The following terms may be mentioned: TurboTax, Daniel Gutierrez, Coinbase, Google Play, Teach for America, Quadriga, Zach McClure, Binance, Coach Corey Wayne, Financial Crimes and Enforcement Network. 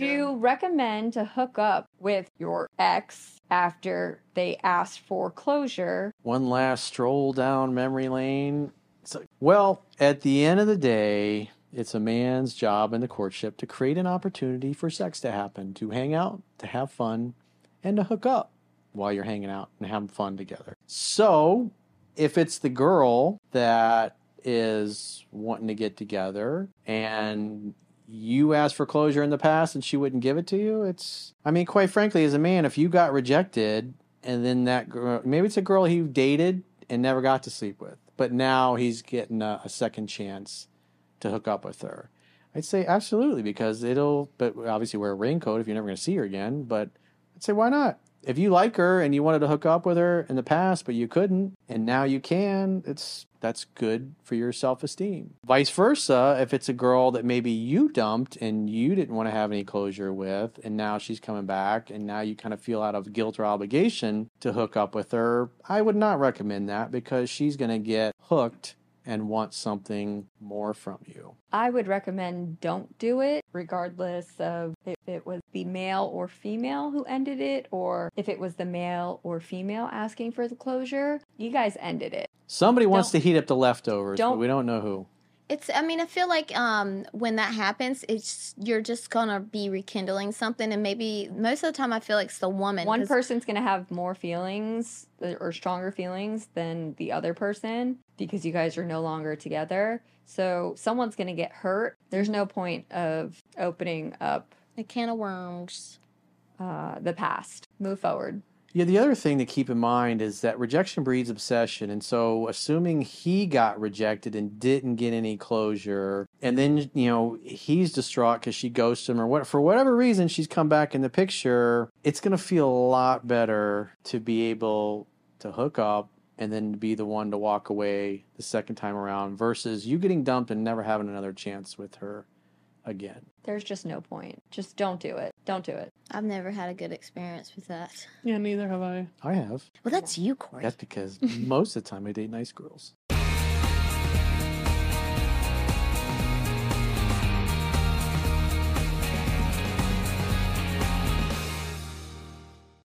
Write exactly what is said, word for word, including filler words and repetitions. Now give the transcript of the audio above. Would yeah. you recommend to hook up with your ex after they asked for closure? One last stroll down memory lane. So, well, at the end of the day, it's a man's job in the courtship to create an opportunity for sex to happen, to hang out, to have fun, and to hook up while you're hanging out and having fun together. So if it's the girl that is wanting to get together and you asked for closure in the past and she wouldn't give it to you, it's, I mean, quite frankly, as a man, if you got rejected and then that girl, maybe it's a girl he dated and never got to sleep with, but now he's getting a, a second chance to hook up with her. I'd say absolutely, because it'll, but obviously wear a raincoat if you're never going to see her again, but I'd say why not? If you like her and you wanted to hook up with her in the past, but you couldn't, and now you can, it's that's good for your self-esteem. Vice versa, if it's a girl that maybe you dumped and you didn't want to have any closure with, and now she's coming back, and now you kind of feel out of guilt or obligation to hook up with her, I would not recommend that, because she's going to get hooked and want something more from you. I would recommend don't do it, regardless of if it was the male or female who ended it, or if it was the male or female asking for the closure. You guys ended it. Somebody wants don't, to heat up the leftovers, but we don't know who. It's, I mean, I feel like um, when that happens, it's you're just going to be rekindling something. And maybe most of the time I feel like it's the woman. One person's going to have more feelings or stronger feelings than the other person because you guys are no longer together. So someone's going to get hurt. There's no point of opening up a can of worms. Uh, the past. Move forward. Yeah, the other thing to keep in mind is that rejection breeds obsession. And so assuming he got rejected and didn't get any closure, and then, you know, he's distraught because she ghosted him or what, for whatever reason she's come back in the picture, it's going to feel a lot better to be able to hook up and then be the one to walk away the second time around versus you getting dumped and never having another chance with her again. There's just no point. Just don't do it. Don't do it. I've never had a good experience with that. Yeah, neither have I. I have. Well, that's you, Corey. That's because most of the time I date nice girls.